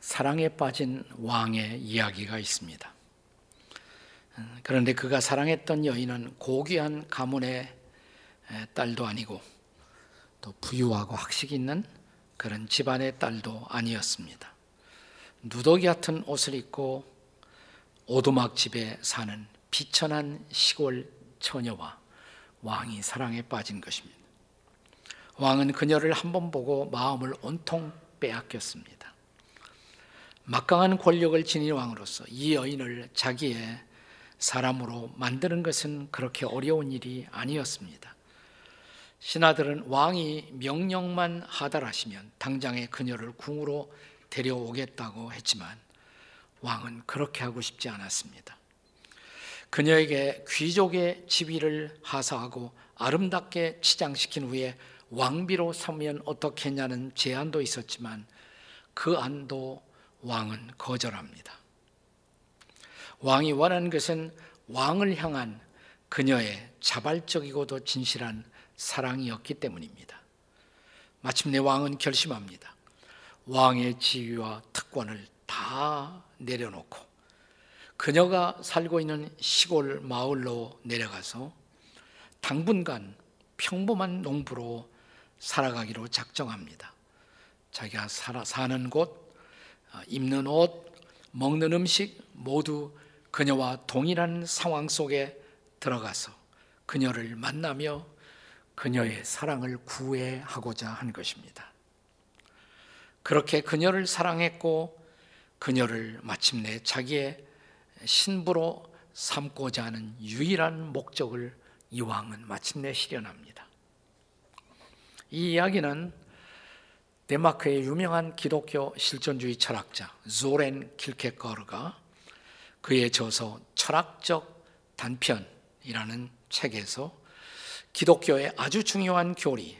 사랑에 빠진 왕의 이야기가 있습니다. 그런데 그가 사랑했던 여인은 고귀한 가문의 딸도 아니고 또 부유하고 학식 있는 그런 집안의 딸도 아니었습니다. 누더기 같은 옷을 입고 오두막 집에 사는 비천한 시골 처녀와 왕이 사랑에 빠진 것입니다. 왕은 그녀를 한 번 보고 마음을 온통 빼앗겼습니다. 막강한 권력을 지닌 왕으로서 이 여인을 자기의 사람으로 만드는 것은 그렇게 어려운 일이 아니었습니다. 신하들은 왕이 명령만 하달하시면 당장에 그녀를 궁으로 데려오겠다고 했지만 왕은 그렇게 하고 싶지 않았습니다. 그녀에게 귀족의 지위를 하사하고 아름답게 치장시킨 후에 왕비로 삼으면 어떻겠냐는 제안도 있었지만 그 안도 왕은 거절합니다. 왕이 원하는 것은 왕을 향한 그녀의 자발적이고도 진실한 사랑이었기 때문입니다. 마침내 왕은 결심합니다. 왕의 지위와 특권을 다 내려놓고 그녀가 살고 있는 시골 마을로 내려가서 당분간 평범한 농부로 살아가기로 작정합니다. 자기가 사는 곳, 입는 옷, 먹는 음식 모두 그녀와 동일한 상황 속에 들어가서 그녀를 만나며 그녀의 사랑을 구애하고자 한 것입니다. 그렇게 그녀를 사랑했고 그녀를 마침내 자기의 신부로 삼고자 하는 유일한 목적을 이 왕은 마침내 실현합니다. 이 이야기는 덴마크의 유명한 기독교 실존주의 철학자 소렌 킬케거르가 그의 저서 철학적 단편이라는 책에서 기독교의 아주 중요한 교리,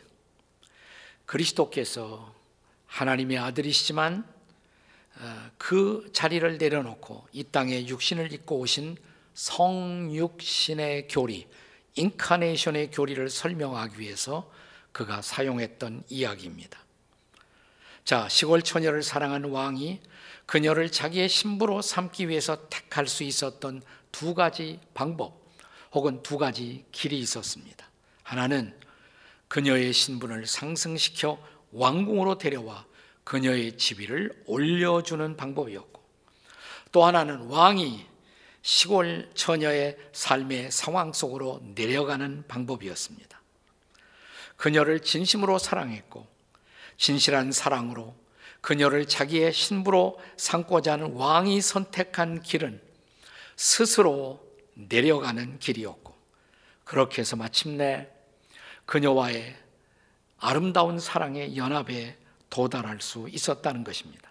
그리스도께서 하나님의 아들이시지만 그 자리를 내려놓고 이 땅에 육신을 입고 오신 성육신의 교리, 인카네이션의 교리를 설명하기 위해서 그가 사용했던 이야기입니다. 자, 시골 처녀를 사랑한 왕이 그녀를 자기의 신부로 삼기 위해서 택할 수 있었던 두 가지 방법 혹은 두 가지 길이 있었습니다. 하나는 그녀의 신분을 상승시켜 왕궁으로 데려와 그녀의 지위를 올려주는 방법이었고, 또 하나는 왕이 시골 처녀의 삶의 상황 속으로 내려가는 방법이었습니다. 그녀를 진심으로 사랑했고 진실한 사랑으로 그녀를 자기의 신부로 삼고자 하는 왕이 선택한 길은 스스로 내려가는 길이었고, 그렇게 해서 마침내 그녀와의 아름다운 사랑의 연합에 도달할 수 있었다는 것입니다.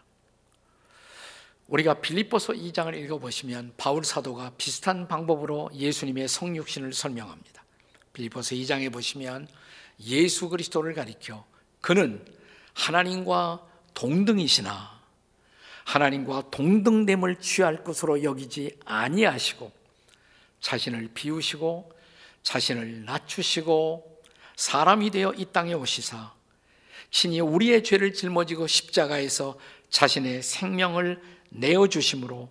우리가 빌립보서 2장을 읽어보시면 바울 사도가 비슷한 방법으로 예수님의 성육신을 설명합니다. 빌립보서 2장에 보시면 예수 그리스도를 가리켜 그는 하나님과 동등이시나 하나님과 동등됨을 취할 것으로 여기지 아니하시고 자신을 비우시고 자신을 낮추시고 사람이 되어 이 땅에 오시사 친히 우리의 죄를 짊어지고 십자가에서 자신의 생명을 내어주심으로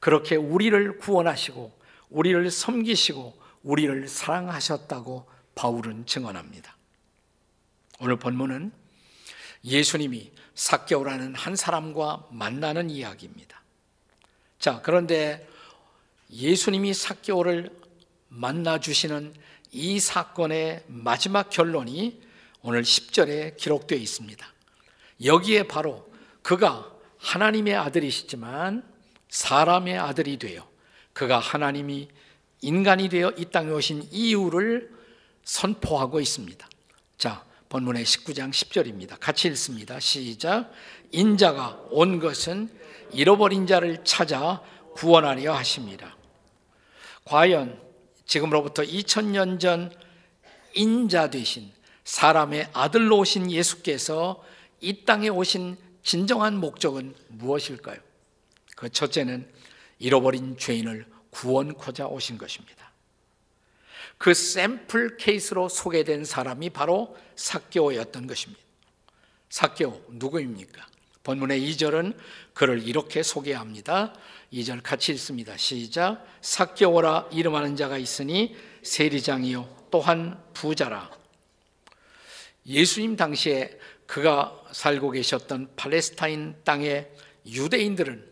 그렇게 우리를 구원하시고 우리를 섬기시고 우리를 사랑하셨다고 바울은 증언합니다. 오늘 본문은 예수님이 삭개오라는 한 사람과 만나는 이야기입니다. 자, 그런데 예수님이 삭개오를 만나주시는 이 사건의 마지막 결론이 오늘 10절에 기록되어 있습니다. 여기에 바로 그가 하나님의 아들이시지만 사람의 아들이 되어 그가 하나님이 인간이 되어 이 땅에 오신 이유를 선포하고 있습니다. 자, 본문의 19장 10절입니다. 같이 읽습니다. 시작. 인자가 온 것은 잃어버린 자를 찾아 구원하려 하십니다. 과연 지금으로부터 2000년 전 인자 되신 사람의 아들로 오신 예수께서 이 땅에 오신 진정한 목적은 무엇일까요? 그 첫째는 잃어버린 죄인을 구원코자 오신 것입니다. 그 샘플 케이스로 소개된 사람이 바로 삭개오였던 것입니다. 삭개오 누구입니까? 본문의 2절은 그를 이렇게 소개합니다. 2절 같이 읽습니다. 시작. 삭개오라 이름하는 자가 있으니 세리장이요 또한 부자라. 예수님 당시에 그가 살고 계셨던 팔레스타인 땅의 유대인들은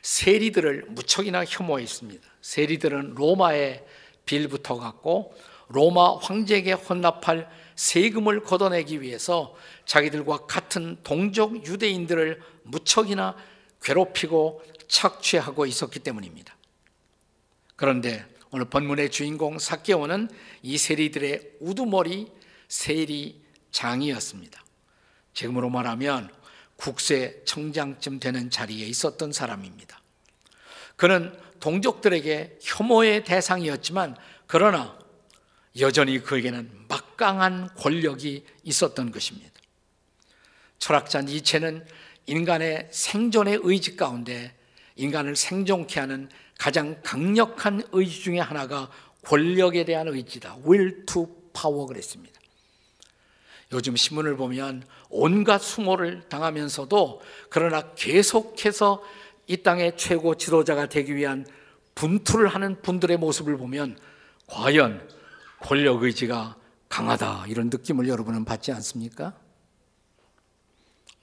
세리들을 무척이나 혐오했습니다. 세리들은 로마의 빌부터 갖고 로마 황제에게 헌납할 세금을 걷어내기 위해서 자기들과 같은 동족 유대인들을 무척이나 괴롭히고 착취하고 있었기 때문입니다. 그런데 오늘 본문의 주인공 삭개오는 이 세리들의 우두머리 세리장이었습니다. 지금으로 말하면 국세청장쯤 되는 자리에 있었던 사람입니다. 그는 동족들에게 혐오의 대상이었지만 그러나 여전히 그에게는 막강한 권력이 있었던 것입니다. 철학자 니체는 인간의 생존의 의지 가운데 인간을 생존케 하는 가장 강력한 의지 중에 하나가 권력에 대한 의지다. Will to power 그랬습니다. 요즘 신문을 보면 온갖 수모를 당하면서도 그러나 계속해서 이 땅의 최고 지도자가 되기 위한 분투를 하는 분들의 모습을 보면 과연 권력 의지가 강하다 이런 느낌을 여러분은 받지 않습니까?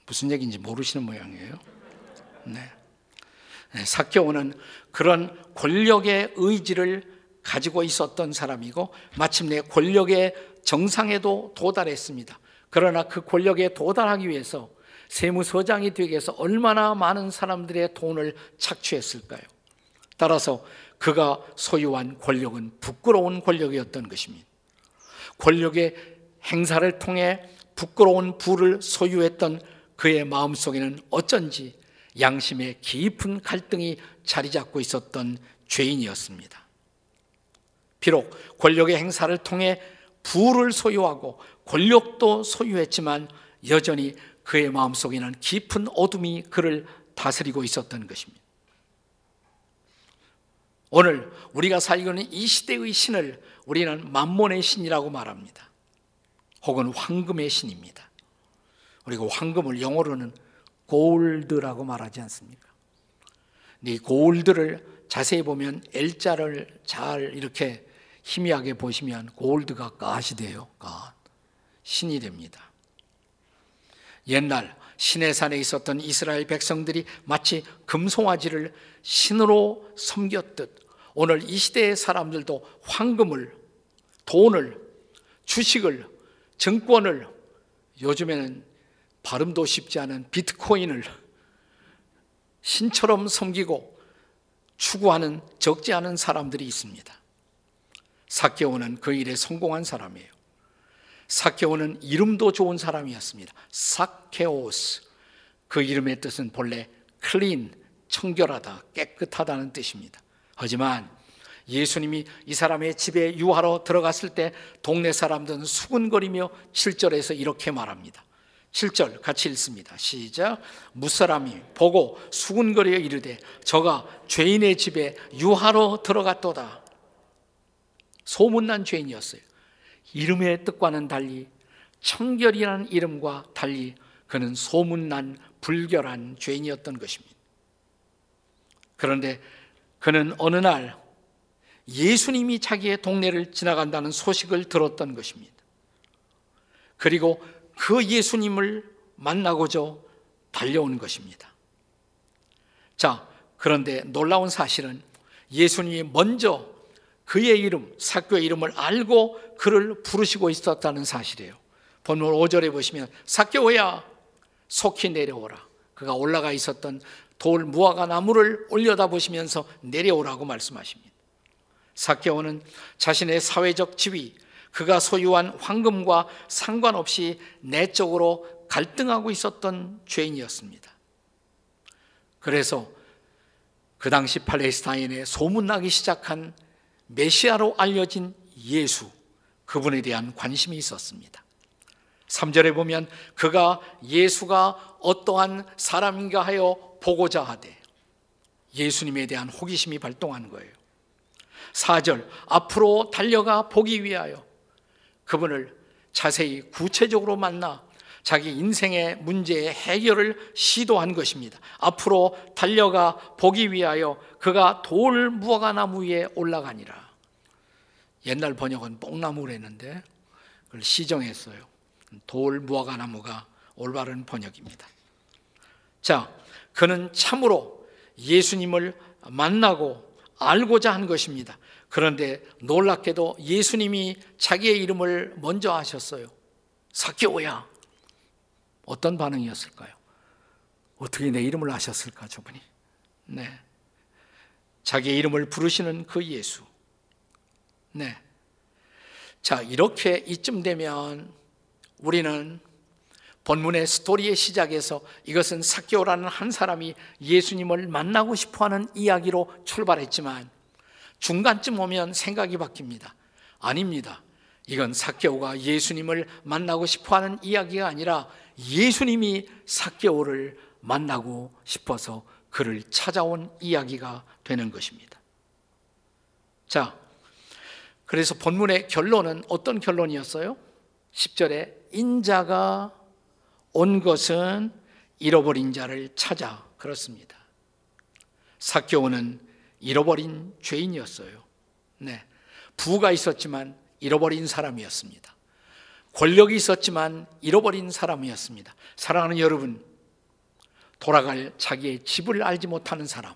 무슨 얘기인지 모르시는 모양이에요. 네. 삭개오는 그런 권력의 의지를 가지고 있었던 사람이고 마침내 권력의 정상에도 도달했습니다. 그러나 그 권력에 도달하기 위해서 세무서장이 되기 위해서 얼마나 많은 사람들의 돈을 착취했을까요? 따라서 그가 소유한 권력은 부끄러운 권력이었던 것입니다. 권력의 행사를 통해 부끄러운 부를 소유했던 그의 마음속에는 어쩐지 양심의 깊은 갈등이 자리 잡고 있었던 죄인이었습니다. 비록 권력의 행사를 통해 부를 소유하고 권력도 소유했지만 여전히 그의 마음속에는 깊은 어둠이 그를 다스리고 있었던 것입니다. 오늘 우리가 살고 있는 이 시대의 신을 우리는 만몬의 신이라고 말합니다. 혹은 황금의 신입니다. 그리고 황금을 영어로는 골드라고 말하지 않습니까? 이 골드를 자세히 보면 L자를 잘 이렇게 희미하게 보시면 골드가 갓이 돼요. 갓. 신이 됩니다. 옛날 시내산에 있었던 이스라엘 백성들이 마치 금송아지를 신으로 섬겼듯 오늘 이 시대의 사람들도 황금을, 돈을, 주식을, 증권을, 요즘에는 발음도 쉽지 않은 비트코인을 신처럼 섬기고 추구하는 적지 않은 사람들이 있습니다. 삭개오는 그 일에 성공한 사람이에요. 삭개오는 이름도 좋은 사람이었습니다. 삭개오스. 그 이름의 뜻은 본래 클린, 청결하다, 깨끗하다는 뜻입니다. 하지만 예수님이 이 사람의 집에 유하러 들어갔을 때 동네 사람들은 수군거리며 7절에서 이렇게 말합니다. 7절 같이 읽습니다. 시작. 무사람이 보고 수군거리어 이르되 저가 죄인의 집에 유하러 들어갔도다. 소문난 죄인이었어요. 이름의 뜻과는 달리 청결이라는 이름과 달리 그는 소문난 불결한 죄인이었던 것입니다. 그런데 그는 어느 날 예수님이 자기의 동네를 지나간다는 소식을 들었던 것입니다. 그리고 그 예수님을 만나고자 달려온 것입니다. 자, 그런데 놀라운 사실은 예수님이 먼저 그의 이름, 삭개오의 이름을 알고 그를 부르시고 있었다는 사실이에요. 본문 5절에 보시면 삭개오야 속히 내려오라. 그가 올라가 있었던 돌 무화과 나무를 올려다보시면서 내려오라고 말씀하십니다. 삭개오는 자신의 사회적 지위, 그가 소유한 황금과 상관없이 내적으로 갈등하고 있었던 죄인이었습니다. 그래서 그 당시 팔레스타인에 소문나기 시작한 메시아로 알려진 예수, 그분에 대한 관심이 있었습니다. 3절에 보면 그가 예수가 어떠한 사람인가 하여 보고자 하되 예수님에 대한 호기심이 발동한 거예요. 4절 앞으로 달려가 보기 위하여 그분을 자세히 구체적으로 만나 자기 인생의 문제의 해결을 시도한 것입니다. 앞으로 달려가 보기 위하여 그가 돌 무화과나무 위에 올라가니라. 옛날 번역은 뽕나무를 했는데 그걸 시정했어요. 돌 무화과나무가 올바른 번역입니다. 자, 그는 참으로 예수님을 만나고 알고자 한 것입니다. 그런데 놀랍게도 예수님이 자기의 이름을 먼저 하셨어요. 삭개오야. 어떤 반응이었을까요? 어떻게 내 이름을 아셨을까 저분이? 네, 자기의 이름을 부르시는 그 예수. 네, 자, 이렇게 이쯤 되면 우리는 본문의 스토리의 시작에서 이것은 삭개오라는 한 사람이 예수님을 만나고 싶어하는 이야기로 출발했지만 중간쯤 오면 생각이 바뀝니다. 아닙니다. 이건 삭개오가 예수님을 만나고 싶어하는 이야기가 아니라 예수님이 삭개오를 만나고 싶어서 그를 찾아온 이야기가 되는 것입니다. 자, 그래서 본문의 결론은 어떤 결론이었어요? 10절에 인자가 온 것은 잃어버린 자를 찾아. 그렇습니다. 삭개오는 잃어버린 죄인이었어요. 네, 부가 있었지만 잃어버린 사람이었습니다. 권력이 있었지만 잃어버린 사람이었습니다. 사랑하는 여러분, 돌아갈 자기의 집을 알지 못하는 사람,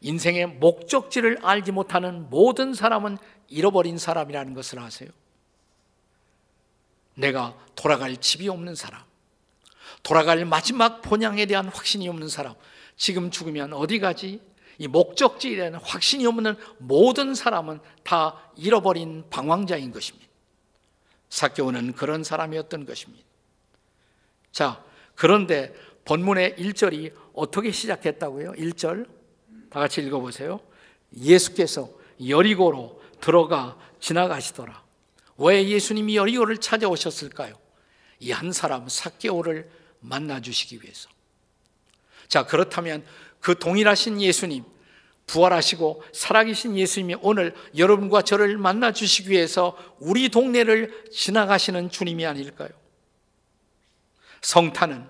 인생의 목적지를 알지 못하는 모든 사람은 잃어버린 사람이라는 것을 아세요? 내가 돌아갈 집이 없는 사람, 돌아갈 마지막 본향에 대한 확신이 없는 사람, 지금 죽으면 어디 가지? 이 목적지에 대한 확신이 없는 모든 사람은 다 잃어버린 방황자인 것입니다. 삭개오는 그런 사람이었던 것입니다. 자, 그런데 본문의 1절이 어떻게 시작했다고요? 1절 다 같이 읽어보세요. 예수께서 여리고로 들어가 지나가시더라. 왜 예수님이 여리고를 찾아오셨을까요? 이 한 사람 삭개오를 만나 주시기 위해서. 자, 그렇다면 그 동일하신 예수님, 부활하시고 살아계신 예수님이 오늘 여러분과 저를 만나 주시기 위해서 우리 동네를 지나가시는 주님이 아닐까요? 성탄은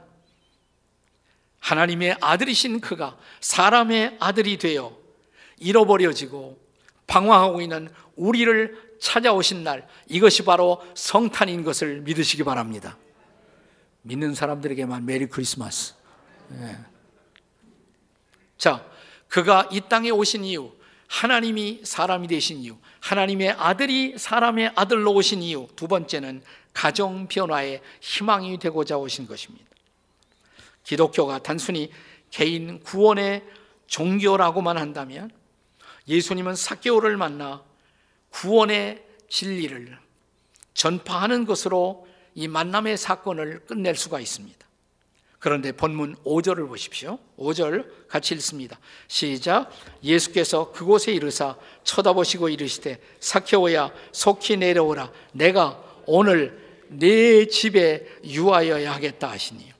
하나님의 아들이신 그가 사람의 아들이 되어 잃어버려지고 방황하고 있는 우리를 찾아오신 날, 이것이 바로 성탄인 것을 믿으시기 바랍니다. 믿는 사람들에게만 메리 크리스마스. 네. 자, 그가 이 땅에 오신 이유, 하나님이 사람이 되신 이유, 하나님의 아들이 사람의 아들로 오신 이유, 두 번째는 가정 변화의 희망이 되고자 오신 것입니다. 기독교가 단순히 개인 구원의 종교라고만 한다면 예수님은 삭개오를 만나 구원의 진리를 전파하는 것으로 이 만남의 사건을 끝낼 수가 있습니다. 그런데 본문 5절을 보십시오. 5절 같이 읽습니다. 시작. 예수께서 그곳에 이르사 쳐다보시고 이르시되 삭개오야 속히 내려오라. 내가 오늘 네 집에 유하여야 하겠다 하시니.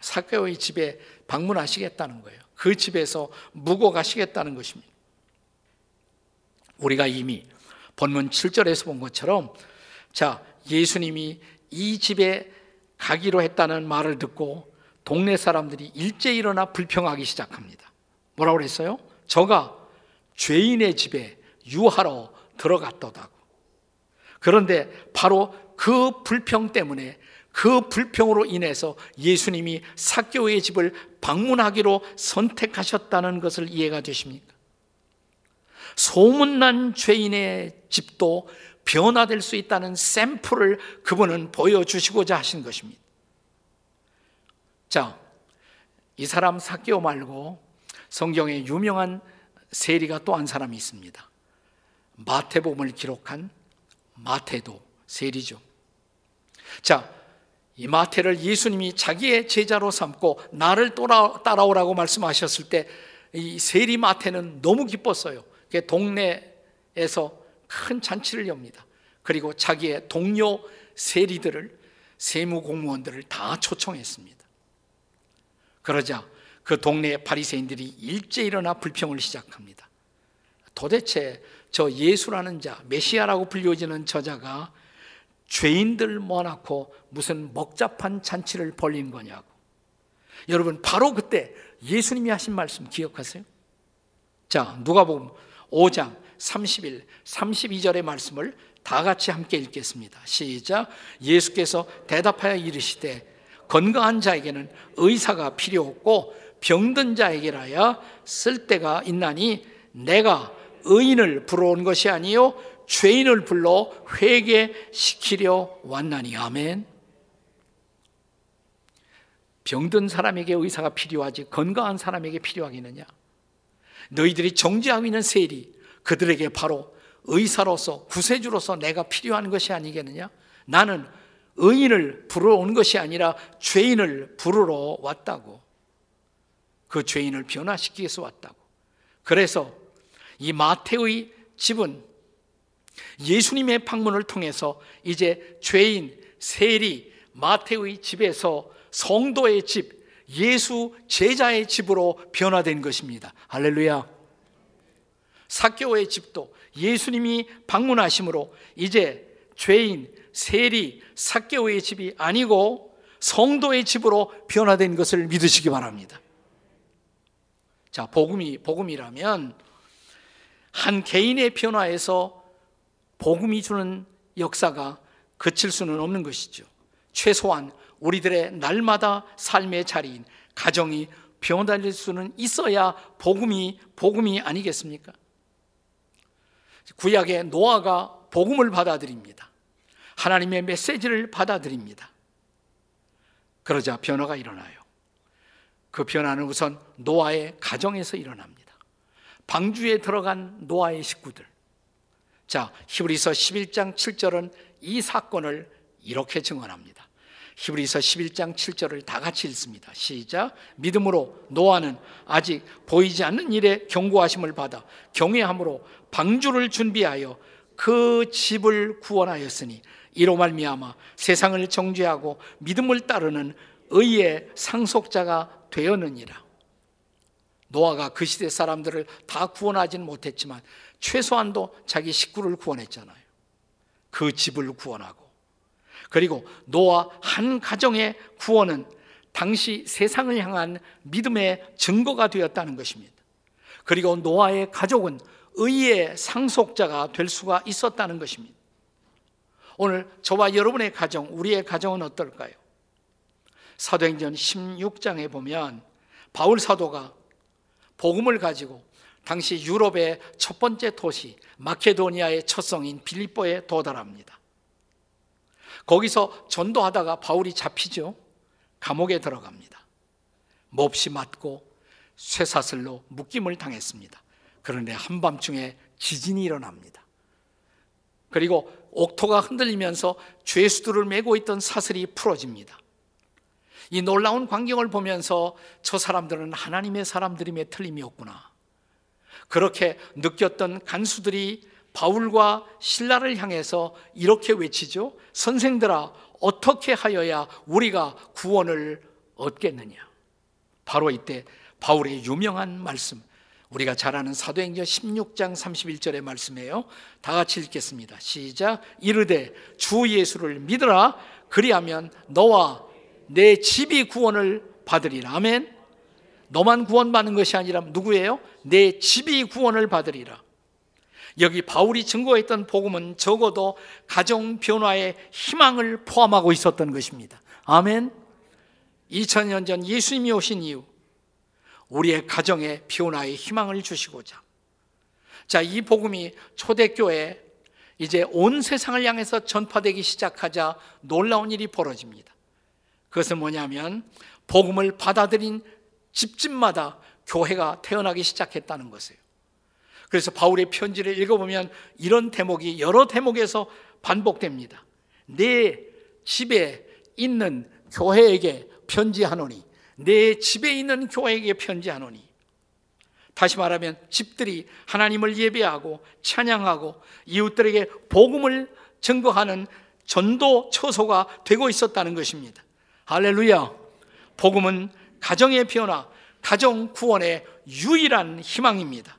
삭개오의 집에 방문하시겠다는 거예요. 그 집에서 묵어 가시겠다는 것입니다. 우리가 이미 본문 7절에서 본 것처럼, 자, 예수님이 이 집에 가기로 했다는 말을 듣고 동네 사람들이 일제히 일어나 불평하기 시작합니다. 뭐라고 그랬어요? 저가 죄인의 집에 유하러 들어갔더다고. 그런데 바로 그 불평 때문에, 그 불평으로 인해서 예수님이 삭개오의 집을 방문하기로 선택하셨다는 것을 이해가 되십니까? 소문난 죄인의 집도 변화될 수 있다는 샘플을 그분은 보여주시고자 하신 것입니다. 자, 이 사람 삭개오 말고 성경에 유명한 세리가 또 한 사람이 있습니다. 마태복음을 기록한 마태도 세리죠. 자, 이 마태를 예수님이 자기의 제자로 삼고 나를 따라오라고 말씀하셨을 때 이 세리 마태는 너무 기뻤어요. 동네에서 큰 잔치를 엽니다. 그리고 자기의 동료 세리들을, 세무 공무원들을 다 초청했습니다. 그러자 그 동네의 바리새인들이 일제히 일어나 불평을 시작합니다. 도대체 저 예수라는 자, 메시아라고 불려지는 저자가 죄인들 모아놓고 무슨 먹잡한 잔치를 벌린 거냐고. 여러분, 바로 그때 예수님이 하신 말씀 기억하세요? 자, 누가복음 5장 30일, 32절의 말씀을 다 같이 함께 읽겠습니다. 시작. 예수께서 대답하여 이르시되 건강한 자에게는 의사가 필요 없고 병든 자에게라야 쓸데가 있나니 내가 의인을 불러온 것이 아니요 죄인을 불러 회개시키려 왔나니. 아멘. 병든 사람에게 의사가 필요하지 건강한 사람에게 필요하겠느냐? 너희들이 정죄하고 있는 세리, 그들에게 바로 의사로서 구세주로서 내가 필요한 것이 아니겠느냐? 나는 의인을 부르러 온 것이 아니라 죄인을 부르러 왔다고. 그 죄인을 변화시키기 위해서 왔다고. 그래서 이 마태의 집은 예수님의 방문을 통해서 이제 죄인, 세리, 마태의 집에서 성도의 집, 예수 제자의 집으로 변화된 것입니다. 할렐루야. 삭개오의 집도 예수님이 방문하심으로 이제 죄인, 세리, 삭개오의 집이 아니고 성도의 집으로 변화된 것을 믿으시기 바랍니다. 자, 복음이라면 한 개인의 변화에서 복음이 주는 역사가 그칠 수는 없는 것이죠. 최소한 우리들의 날마다 삶의 자리인 가정이 변화될 수는 있어야 복음이 아니겠습니까? 구약의 노아가 복음을 받아들입니다. 하나님의 메시지를 받아들입니다. 그러자 변화가 일어나요. 그 변화는 우선 노아의 가정에서 일어납니다. 방주에 들어간 노아의 식구들. 자, 히브리서 11장 7절은 이 사건을 이렇게 증언합니다. 히브리서 11장 7절을 다 같이 읽습니다. 시작. 믿음으로 노아는 아직 보이지 않는 일에 경고하심을 받아 경외함으로 방주를 준비하여 그 집을 구원하였으니 이로 말미암아 세상을 정죄하고 믿음을 따르는 의의 상속자가 되었느니라. 노아가 그 시대 사람들을 다 구원하지는 못했지만 최소한도 자기 식구를 구원했잖아요. 그 집을 구원하고, 그리고 노아 한 가정의 구원은 당시 세상을 향한 믿음의 증거가 되었다는 것입니다. 그리고 노아의 가족은 의의 상속자가 될 수가 있었다는 것입니다. 오늘 저와 여러분의 가정, 우리의 가정은 어떨까요? 사도행전 16장에 보면 바울 사도가 복음을 가지고 당시 유럽의 첫 번째 도시 마케도니아의 첫 성인 빌립보에 도달합니다. 거기서 전도하다가 바울이 잡히죠. 감옥에 들어갑니다. 몹시 맞고 쇠사슬로 묶임을 당했습니다. 그런데 한밤중에 지진이 일어납니다. 그리고 옥토가 흔들리면서 죄수들을 메고 있던 사슬이 풀어집니다. 이 놀라운 광경을 보면서 저 사람들은 하나님의 사람들임에 틀림이 없구나. 그렇게 느꼈던 간수들이 바울과 신라를 향해서 이렇게 외치죠. 선생들아, 어떻게 하여야 우리가 구원을 얻겠느냐. 바로 이때 바울의 유명한 말씀, 우리가 잘 아는 사도행전 16장 31절의 말씀이에요. 다 같이 읽겠습니다. 시작. 이르되 주 예수를 믿으라. 그리하면 너와 내 집이 구원을 받으리라. 아멘. 너만 구원받는 것이 아니라 누구예요? 내 집이 구원을 받으리라. 여기 바울이 증거했던 복음은 적어도 가정 변화의 희망을 포함하고 있었던 것입니다. 아멘. 2000년 전 예수님이 오신 이후 우리의 가정의 변화의 희망을 주시고자, 자, 이 복음이 초대교회에 이제 온 세상을 향해서 전파되기 시작하자 놀라운 일이 벌어집니다. 그것은 뭐냐면 복음을 받아들인 집집마다 교회가 태어나기 시작했다는 것이에요. 그래서 바울의 편지를 읽어보면 이런 대목이 여러 대목에서 반복됩니다. 내 집에 있는 교회에게 편지하노니, 내 집에 있는 교회에게 편지하노니. 다시 말하면 집들이 하나님을 예배하고 찬양하고 이웃들에게 복음을 증거하는 전도 처소가 되고 있었다는 것입니다. 할렐루야. 복음은 가정의 변화, 가정 구원의 유일한 희망입니다.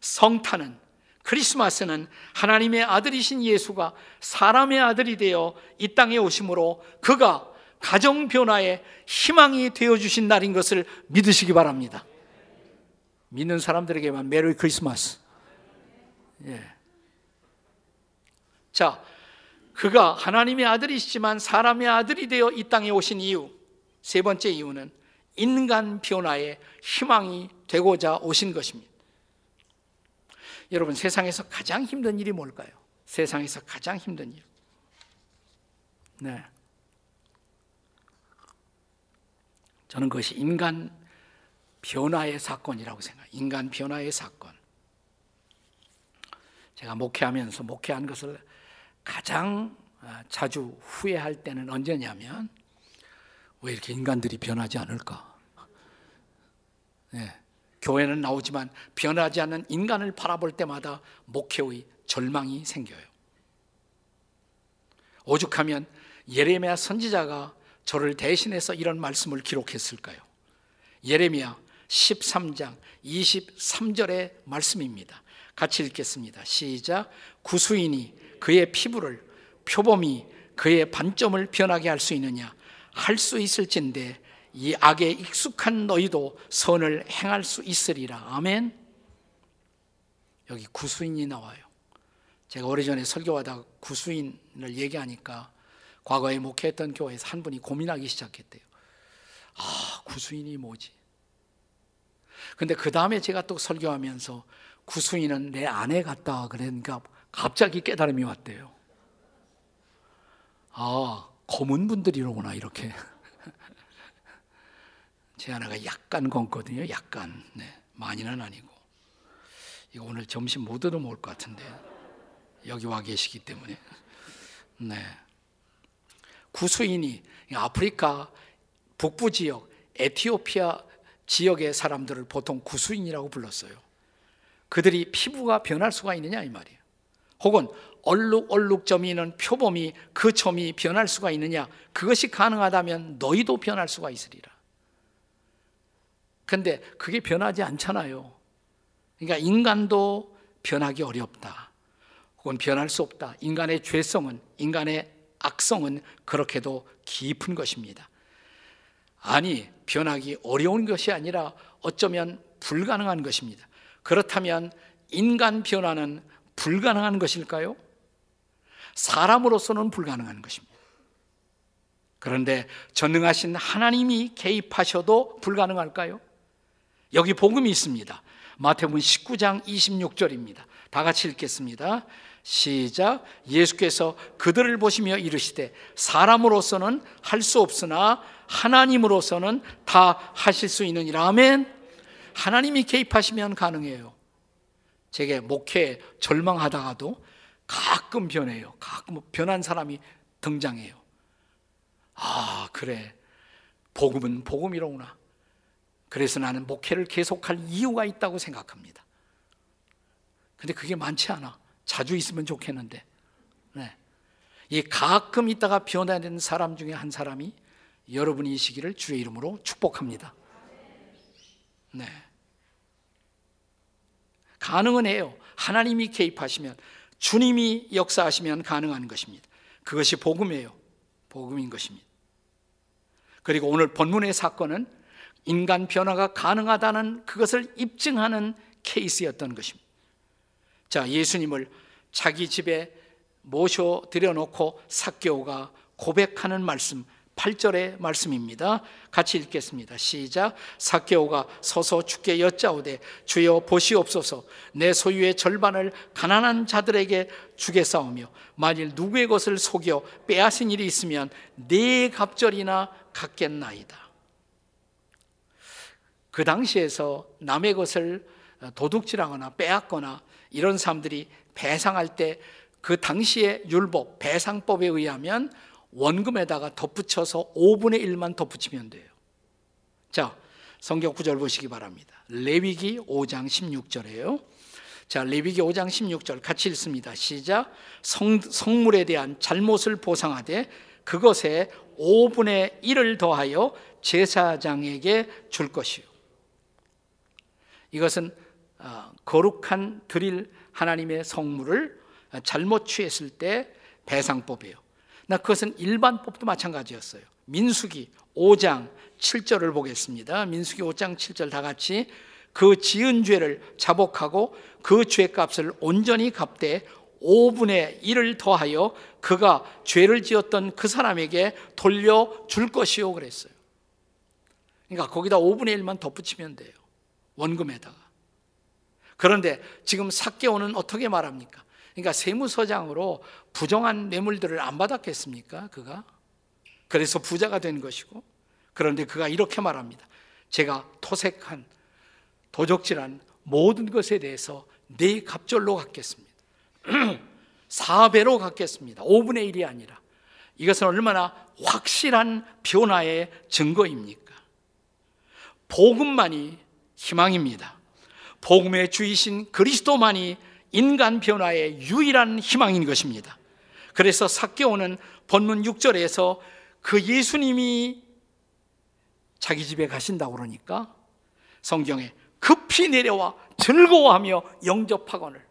성탄은 크리스마스는 하나님의 아들이신 예수가 사람의 아들이 되어 이 땅에 오심으로 그가 가정 변화의 희망이 되어주신 날인 것을 믿으시기 바랍니다. 믿는 사람들에게만 메리 크리스마스. 예. 자, 그가 하나님의 아들이시지만 사람의 아들이 되어 이 땅에 오신 이유, 세 번째 이유는 인간 변화의 희망이 되고자 오신 것입니다. 여러분, 세상에서 가장 힘든 일이 뭘까요? 세상에서 가장 힘든 일. 네. 저는 그것이 인간 변화의 사건이라고 생각해요. 인간 변화의 사건. 제가 목회하면서 목회한 것을 가장 자주 후회할 때는 언제냐면, 왜 이렇게 인간들이 변하지 않을까? 네. 교회는 나오지만 변하지 않는 인간을 바라볼 때마다 목회의 절망이 생겨요. 오죽하면 예레미야 선지자가 저를 대신해서 이런 말씀을 기록했을까요? 예레미야 13장 23절의 말씀입니다. 같이 읽겠습니다. 시작. 구수인이 그의 피부를, 표범이 그의 반점을 변하게 할 수 있느냐? 할 수 있을진데 이 악에 익숙한 너희도 선을 행할 수 있으리라. 아멘. 여기 구수인이 나와요. 제가 오래전에 설교하다가 구수인을 얘기하니까 과거에 목회했던 교회에서 한 분이 고민하기 시작했대요. 아, 구수인이 뭐지? 근데 그 다음에 제가 또 설교하면서 구수인은 내 아내 같다 그러니까 갑자기 깨달음이 왔대요. 아, 검은 분들이로구나 이렇게. 제 아내가 약간 검거든요. 약간. 네, 많이는 아니고. 이거 오늘 점심 못 얻어먹을 것 같은데 여기 와 계시기 때문에. 네. 구수인이 아프리카 북부 지역, 에티오피아 지역의 사람들을 보통 구수인이라고 불렀어요. 그들이 피부가 변할 수가 있느냐 이 말이에요. 혹은 얼룩얼룩점이 있는 표범이 그 점이 변할 수가 있느냐. 그것이 가능하다면 너희도 변할 수가 있으리라. 근데 그게 변하지 않잖아요. 그러니까 인간도 변하기 어렵다. 혹은 변할 수 없다. 인간의 죄성은, 인간의 악성은 그렇게도 깊은 것입니다. 아니, 변하기 어려운 것이 아니라 어쩌면 불가능한 것입니다. 그렇다면 인간 변화는 불가능한 것일까요? 사람으로서는 불가능한 것입니다. 그런데 전능하신 하나님이 개입하셔도 불가능할까요? 여기 복음이 있습니다. 마태복음 19장 26절입니다. 다 같이 읽겠습니다. 시작. 예수께서 그들을 보시며 이르시되 사람으로서는 할 수 없으나 하나님으로서는 다 하실 수 있느니라. 아멘. 하나님이 개입하시면 가능해요. 제게 목회에 절망하다가도 가끔 변해요. 가끔 변한 사람이 등장해요. 아, 그래, 복음은 복음이로구나. 그래서 나는 목회를 계속할 이유가 있다고 생각합니다. 근데 그게 많지 않아. 자주 있으면 좋겠는데. 네. 이 가끔 있다가 변화된 사람 중에 한 사람이 여러분이 시기를 주의 이름으로 축복합니다. 네. 가능은 해요. 하나님이 개입하시면, 주님이 역사하시면 가능한 것입니다. 그것이 복음이에요. 복음인 것입니다. 그리고 오늘 본문의 사건은 인간 변화가 가능하다는 그것을 입증하는 케이스였던 것입니다. 자, 예수님을 자기 집에 모셔드려 놓고 삭개오가 고백하는 말씀, 8절의 말씀입니다. 같이 읽겠습니다. 시작. 삭개오가 서서 주께 여짜오되 주여 보시옵소서 내 소유의 절반을 가난한 자들에게 주겠사오며 만일 누구의 것을 속여 빼앗은 일이 있으면 네 갑절이나 갚겠나이다. 그 당시에서 남의 것을 도둑질하거나 빼앗거나 이런 사람들이 배상할 때 그 당시의 율법, 배상법에 의하면 원금에다가 덧붙여서 5분의 1만 덧붙이면 돼요. 자, 성경 구절 보시기 바랍니다. 레위기 5장 16절이에요. 자, 레위기 5장 16절 같이 읽습니다. 시작. 성물에 대한 잘못을 보상하되 그것에 5분의 1을 더하여 제사장에게 줄 것이요. 이것은 거룩한 드릴 하나님의 성물을 잘못 취했을 때 배상법이에요. 나 그것은 일반법도 마찬가지였어요. 민수기 5장 7절을 보겠습니다. 민수기 5장 7절 다 같이. 그 지은 죄를 자복하고 그 죄값을 온전히 갚되 5분의 1을 더하여 그가 죄를 지었던 그 사람에게 돌려줄 것이요 그랬어요. 그러니까 거기다 5분의 1만 덧붙이면 돼요, 원금에다가. 그런데 지금 삭개오는 어떻게 말합니까? 그러니까 세무서장으로 부정한 뇌물들을 안 받았겠습니까? 그가 그래서 부자가 된 것이고. 그런데 그가 이렇게 말합니다. 제가 토색한, 도적질한 모든 것에 대해서 네 갑절로 갚겠습니다. 4배로 갚겠습니다. 5분의 1이 아니라. 이것은 얼마나 확실한 변화의 증거입니까? 복음만이 희망입니다. 복음의 주이신 그리스도만이 인간 변화의 유일한 희망인 것입니다. 그래서 삭개오는 본문 6절에서 그 예수님이 자기 집에 가신다고 그러니까 성경에 급히 내려와 즐거워하며 영접하거늘.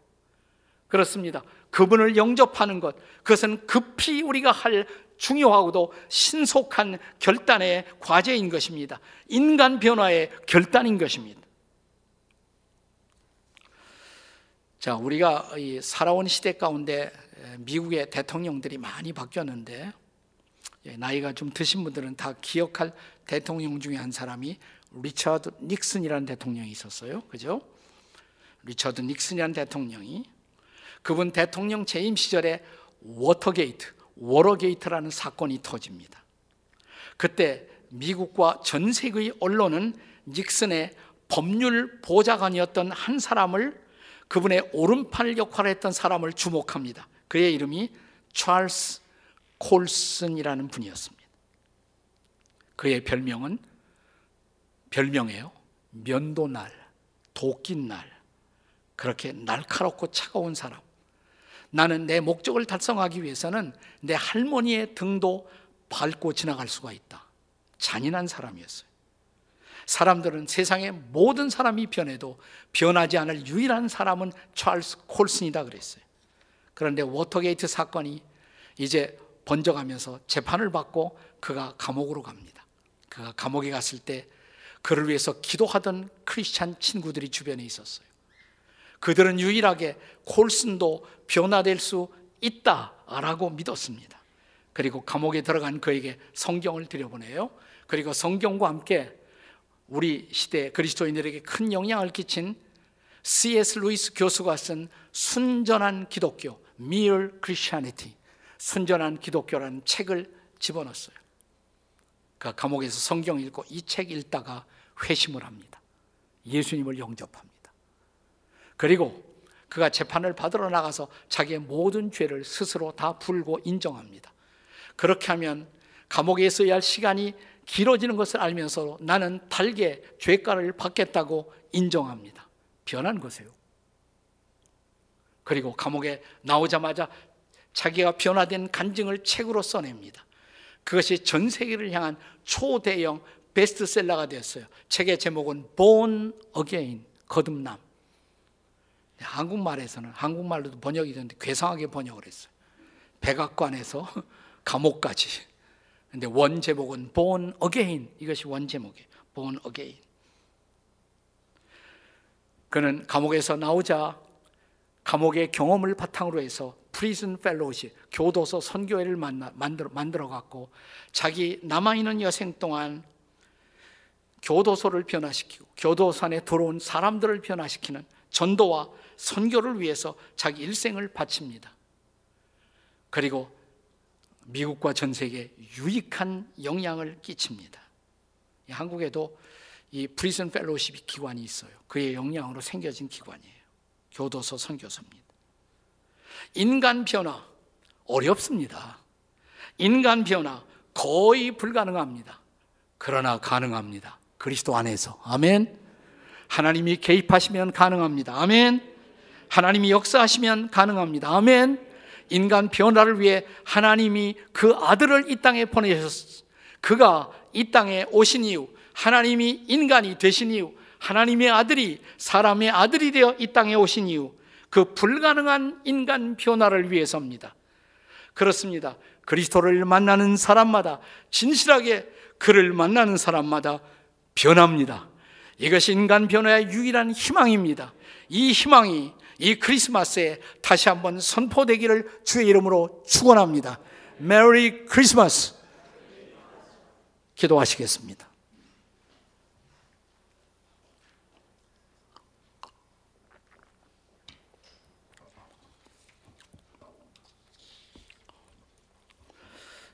그렇습니다. 그분을 영접하는 것, 그것은 급히 우리가 할 중요하고도 신속한 결단의 과제인 것입니다. 인간 변화의 결단인 것입니다. 자, 우리가 이 살아온 시대 가운데 미국의 대통령들이 많이 바뀌었는데, 나이가 좀 드신 분들은 다 기억할 대통령 중에 한 사람이 리처드 닉슨이라는 대통령이 있었어요. 그죠? 리처드 닉슨이라는 대통령이, 그분 대통령 재임 시절에 워터게이트라는 사건이 터집니다. 그때 미국과 전 세계의 언론은 닉슨의 법률 보좌관이었던 한 사람을, 그분의 오른팔 역할을 했던 사람을 주목합니다. 그의 이름이 찰스 콜슨이라는 분이었습니다. 그의 별명은, 별명이에요, 면도날, 도끼날. 그렇게 날카롭고 차가운 사람. 나는 내 목적을 달성하기 위해서는 내 할머니의 등도 밟고 지나갈 수가 있다. 잔인한 사람이었어요. 사람들은 세상의 모든 사람이 변해도 변하지 않을 유일한 사람은 찰스 콜슨이다 그랬어요. 그런데 워터게이트 사건이 이제 번져가면서 재판을 받고 그가 감옥으로 갑니다. 그가 감옥에 갔을 때 그를 위해서 기도하던 크리스찬 친구들이 주변에 있었어요. 그들은 유일하게 콜슨도 변화될 수 있다라고 믿었습니다. 그리고 감옥에 들어간 그에게 성경을 들여보내요. 그리고 성경과 함께 우리 시대 그리스도인들에게 큰 영향을 끼친 C.S. 루이스 교수가 쓴 순전한 기독교, Mere Christianity, 순전한 기독교라는 책을 집어넣었어요. 그러니까 감옥에서 성경 읽고 이 책 읽다가 회심을 합니다. 예수님을 영접합니다. 그리고 그가 재판을 받으러 나가서 자기의 모든 죄를 스스로 다 불고 인정합니다. 그렇게 하면 감옥에 있어야 할 시간이 길어지는 것을 알면서 나는 달게 죄가를 받겠다고 인정합니다. 변한 거세요. 그리고 감옥에 나오자마자 자기가 변화된 간증을 책으로 써냅니다. 그것이 전 세계를 향한 초대형 베스트셀러가 됐어요. 책의 제목은 Born Again, 거듭남. 한국말에서는, 한국말로도 번역이 되는데 괴상하게 번역을 했어요. 백악관에서 감옥까지. 근데 원 제목은 Born Again. 이것이 원 제목이에요. Born Again. 그는 감옥에서 나오자 감옥의 경험을 바탕으로 해서 프리즌 펠로우십, 교도소 선교회를 만들어갖고 자기 남아있는 여생 동안 교도소를 변화시키고 교도소 안에 들어온 사람들을 변화시키는 전도와 선교를 위해서 자기 일생을 바칩니다. 그리고 미국과 전 세계에 유익한 영향을 끼칩니다. 한국에도 이 프리즌 펠로우십 기관이 있어요. 그의 영향으로 생겨진 기관이에요. 교도소 선교소입니다. 인간 변화 어렵습니다. 인간 변화 거의 불가능합니다. 그러나 가능합니다. 그리스도 안에서. 아멘. 하나님이 개입하시면 가능합니다. 아멘. 하나님이 역사하시면 가능합니다. 아멘. 인간 변화를 위해 하나님이 그 아들을 이 땅에 보내셨습니다. 그가 이 땅에 오신 이유, 하나님이 인간이 되신 이유, 하나님의 아들이 사람의 아들이 되어 이 땅에 오신 이유, 그 불가능한 인간 변화를 위해서입니다. 그렇습니다. 그리스도를 만나는 사람마다, 진실하게 그를 만나는 사람마다 변합니다. 이것이 인간 변화의 유일한 희망입니다. 이 희망이 이 크리스마스에 다시 한번 선포되기를 주의 이름으로 축원합니다. 메리 크리스마스. 기도하시겠습니다.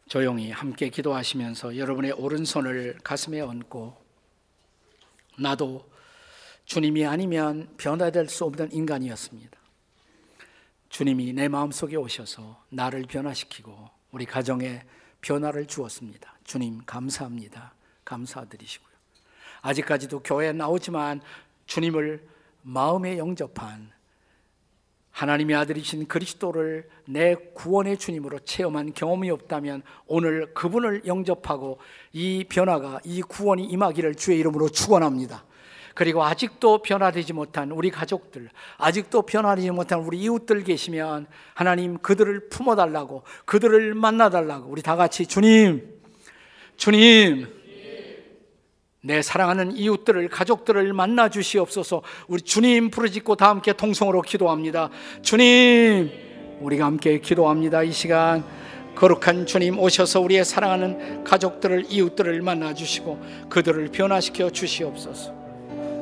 조용히 함께 기도하시면서 여러분의 오른손을 가슴에 얹고, 나도 주님이 아니면 변화될 수 없는 인간이었습니다. 주님이 내 마음속에 오셔서 나를 변화시키고 우리 가정에 변화를 주었습니다. 주님 감사합니다. 감사드리시고요. 아직까지도 교회에 나오지만 주님을 마음에 영접한, 하나님의 아들이신 그리스도를 내 구원의 주님으로 체험한 경험이 없다면 오늘 그분을 영접하고 이 변화가, 이 구원이 임하기를 주의 이름으로 축원합니다. 그리고 아직도 변화되지 못한 우리 가족들, 아직도 변화되지 못한 우리 이웃들 계시면 하나님 그들을 품어달라고, 그들을 만나달라고 우리 다 같이 주님 내 사랑하는 이웃들을, 가족들을 만나 주시옵소서. 우리 주님 부르짖고 다 함께 통성으로 기도합니다. 주님, 우리가 함께 기도합니다. 이 시간 거룩한 주님 오셔서 우리의 사랑하는 가족들을, 이웃들을 만나 주시고 그들을 변화시켜 주시옵소서.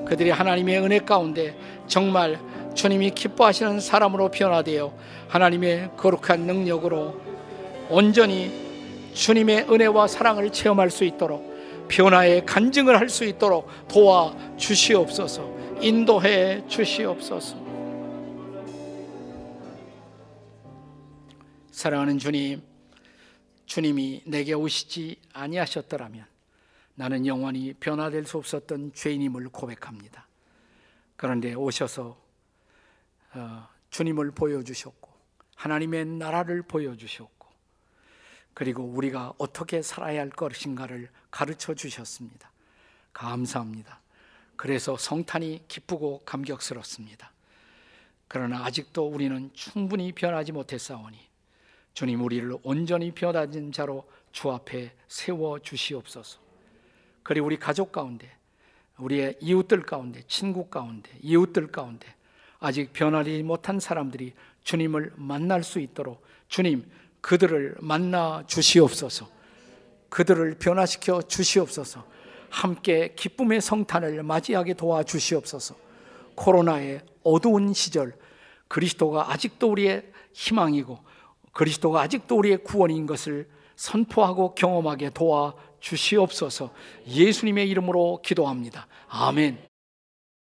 그들이 하나님의 은혜 가운데 정말 주님이 기뻐하시는 사람으로 변화되어 하나님의 거룩한 능력으로 온전히 주님의 은혜와 사랑을 체험할 수 있도록, 변화의 간증을 할 수 있도록 도와 주시옵소서. 인도해 주시옵소서. 사랑하는 주님, 주님이 내게 오시지 아니하셨더라면 나는 영원히 변화될 수 없었던 죄인임을 고백합니다. 그런데 오셔서 주님을 보여주셨고, 하나님의 나라를 보여주셨고, 그리고 우리가 어떻게 살아야 할 것인가를 가르쳐 주셨습니다. 감사합니다. 그래서 성탄이 기쁘고 감격스럽습니다. 그러나 아직도 우리는 충분히 변하지 못했사오니 주님, 우리를 온전히 변화된 자로 주 앞에 세워 주시옵소서. 그리고 우리 가족 가운데, 우리의 이웃들 가운데, 친구 가운데, 이웃들 가운데 아직 변하지 못한 사람들이 주님을 만날 수 있도록 주님, 그들을 만나 주시옵소서. 그들을 변화시켜 주시옵소서. 함께 기쁨의 성탄을 맞이하게 도와주시옵소서. 코로나의 어두운 시절, 그리스도가 아직도 우리의 희망이고 그리스도가 아직도 우리의 구원인 것을 선포하고 경험하게 도와주시옵소서. 예수님의 이름으로 기도합니다. 아멘.